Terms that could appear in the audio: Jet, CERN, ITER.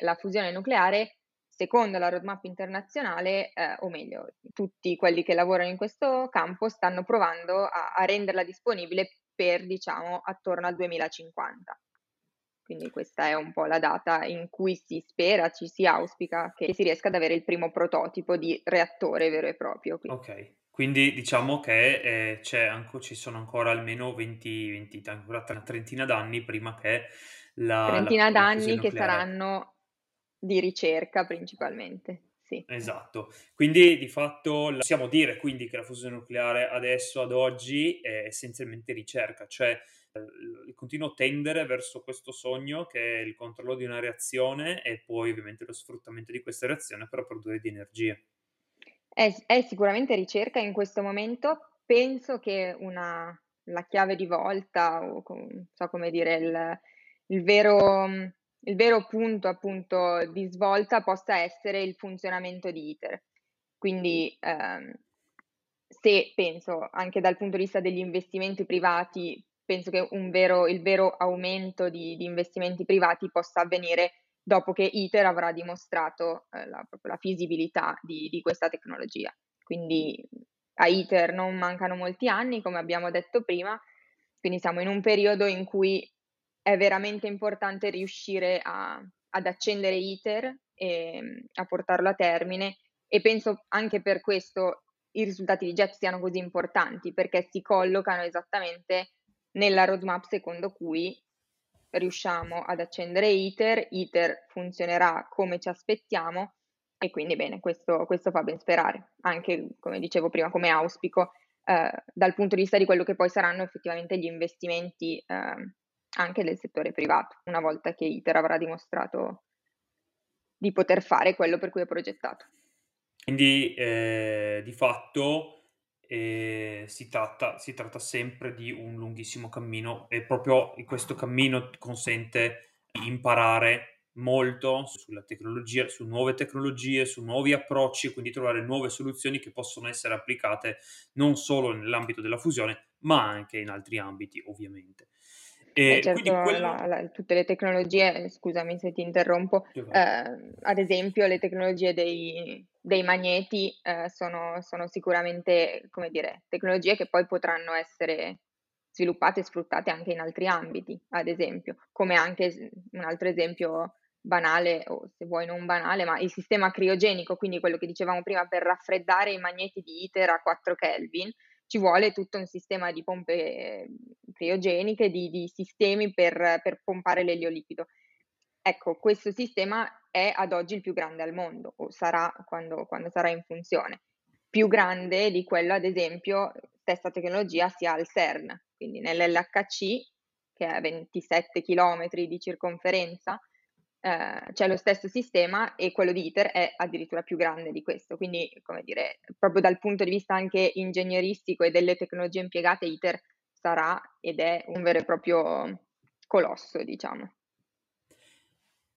la fusione nucleare, secondo la roadmap internazionale, o meglio, tutti quelli che lavorano in questo campo stanno provando a renderla disponibile per, diciamo, attorno al 2050. Quindi questa è un po' la data in cui si spera, ci si auspica che si riesca ad avere il primo prototipo di reattore vero e proprio. Quindi. Ok, quindi diciamo che ci sono ancora almeno 20, ancora una trentina d'anni prima che la... Trentina d'anni che saranno... Di ricerca principalmente, sì. Esatto, quindi di fatto possiamo dire quindi che la fusione nucleare adesso, ad oggi, è essenzialmente ricerca, cioè il continuo tendere verso questo sogno che è il controllo di una reazione e poi ovviamente lo sfruttamento di questa reazione per produrre di energia. È sicuramente ricerca in questo momento, penso che la chiave di volta, o non so come dire, il vero punto appunto di svolta possa essere il funzionamento di ITER. Quindi se penso anche dal punto di vista degli investimenti privati, penso che il vero aumento di investimenti privati possa avvenire dopo che ITER avrà dimostrato la feasibilità di questa tecnologia. Quindi a ITER non mancano molti anni, come abbiamo detto prima, quindi siamo in un periodo in cui è veramente importante riuscire ad accendere ITER e a portarlo a termine, e penso anche per questo i risultati di Jet siano così importanti, perché si collocano esattamente nella roadmap secondo cui riusciamo ad accendere ITER funzionerà come ci aspettiamo, e quindi bene, questo fa ben sperare, anche come dicevo prima, come auspico, dal punto di vista di quello che poi saranno effettivamente gli investimenti anche del settore privato, una volta che ITER avrà dimostrato di poter fare quello per cui è progettato. Quindi di fatto si tratta sempre di un lunghissimo cammino, e proprio questo cammino consente di imparare molto sulla tecnologia, su nuove tecnologie, su nuovi approcci, quindi trovare nuove soluzioni che possono essere applicate non solo nell'ambito della fusione, ma anche in altri ambiti, ovviamente. Certo, tutte le tecnologie, scusami se ti interrompo, ad esempio le tecnologie dei magneti sono sicuramente, come dire, tecnologie che poi potranno essere sviluppate e sfruttate anche in altri ambiti, ad esempio, come anche un altro esempio banale, o se vuoi non banale, ma il sistema criogenico, quindi quello che dicevamo prima, per raffreddare i magneti di ITER a 4 Kelvin, ci vuole tutto un sistema di pompe criogeniche, di sistemi per pompare l'eliolipido. Ecco, questo sistema è ad oggi il più grande al mondo, o sarà quando sarà in funzione. Più grande di quello, ad esempio, stessa tecnologia si ha al CERN, quindi nell'LHC, che è a 27 km di circonferenza, c'è lo stesso sistema, e quello di ITER è addirittura più grande di questo, quindi, come dire, proprio dal punto di vista anche ingegneristico e delle tecnologie impiegate, ITER sarà ed è un vero e proprio colosso, diciamo.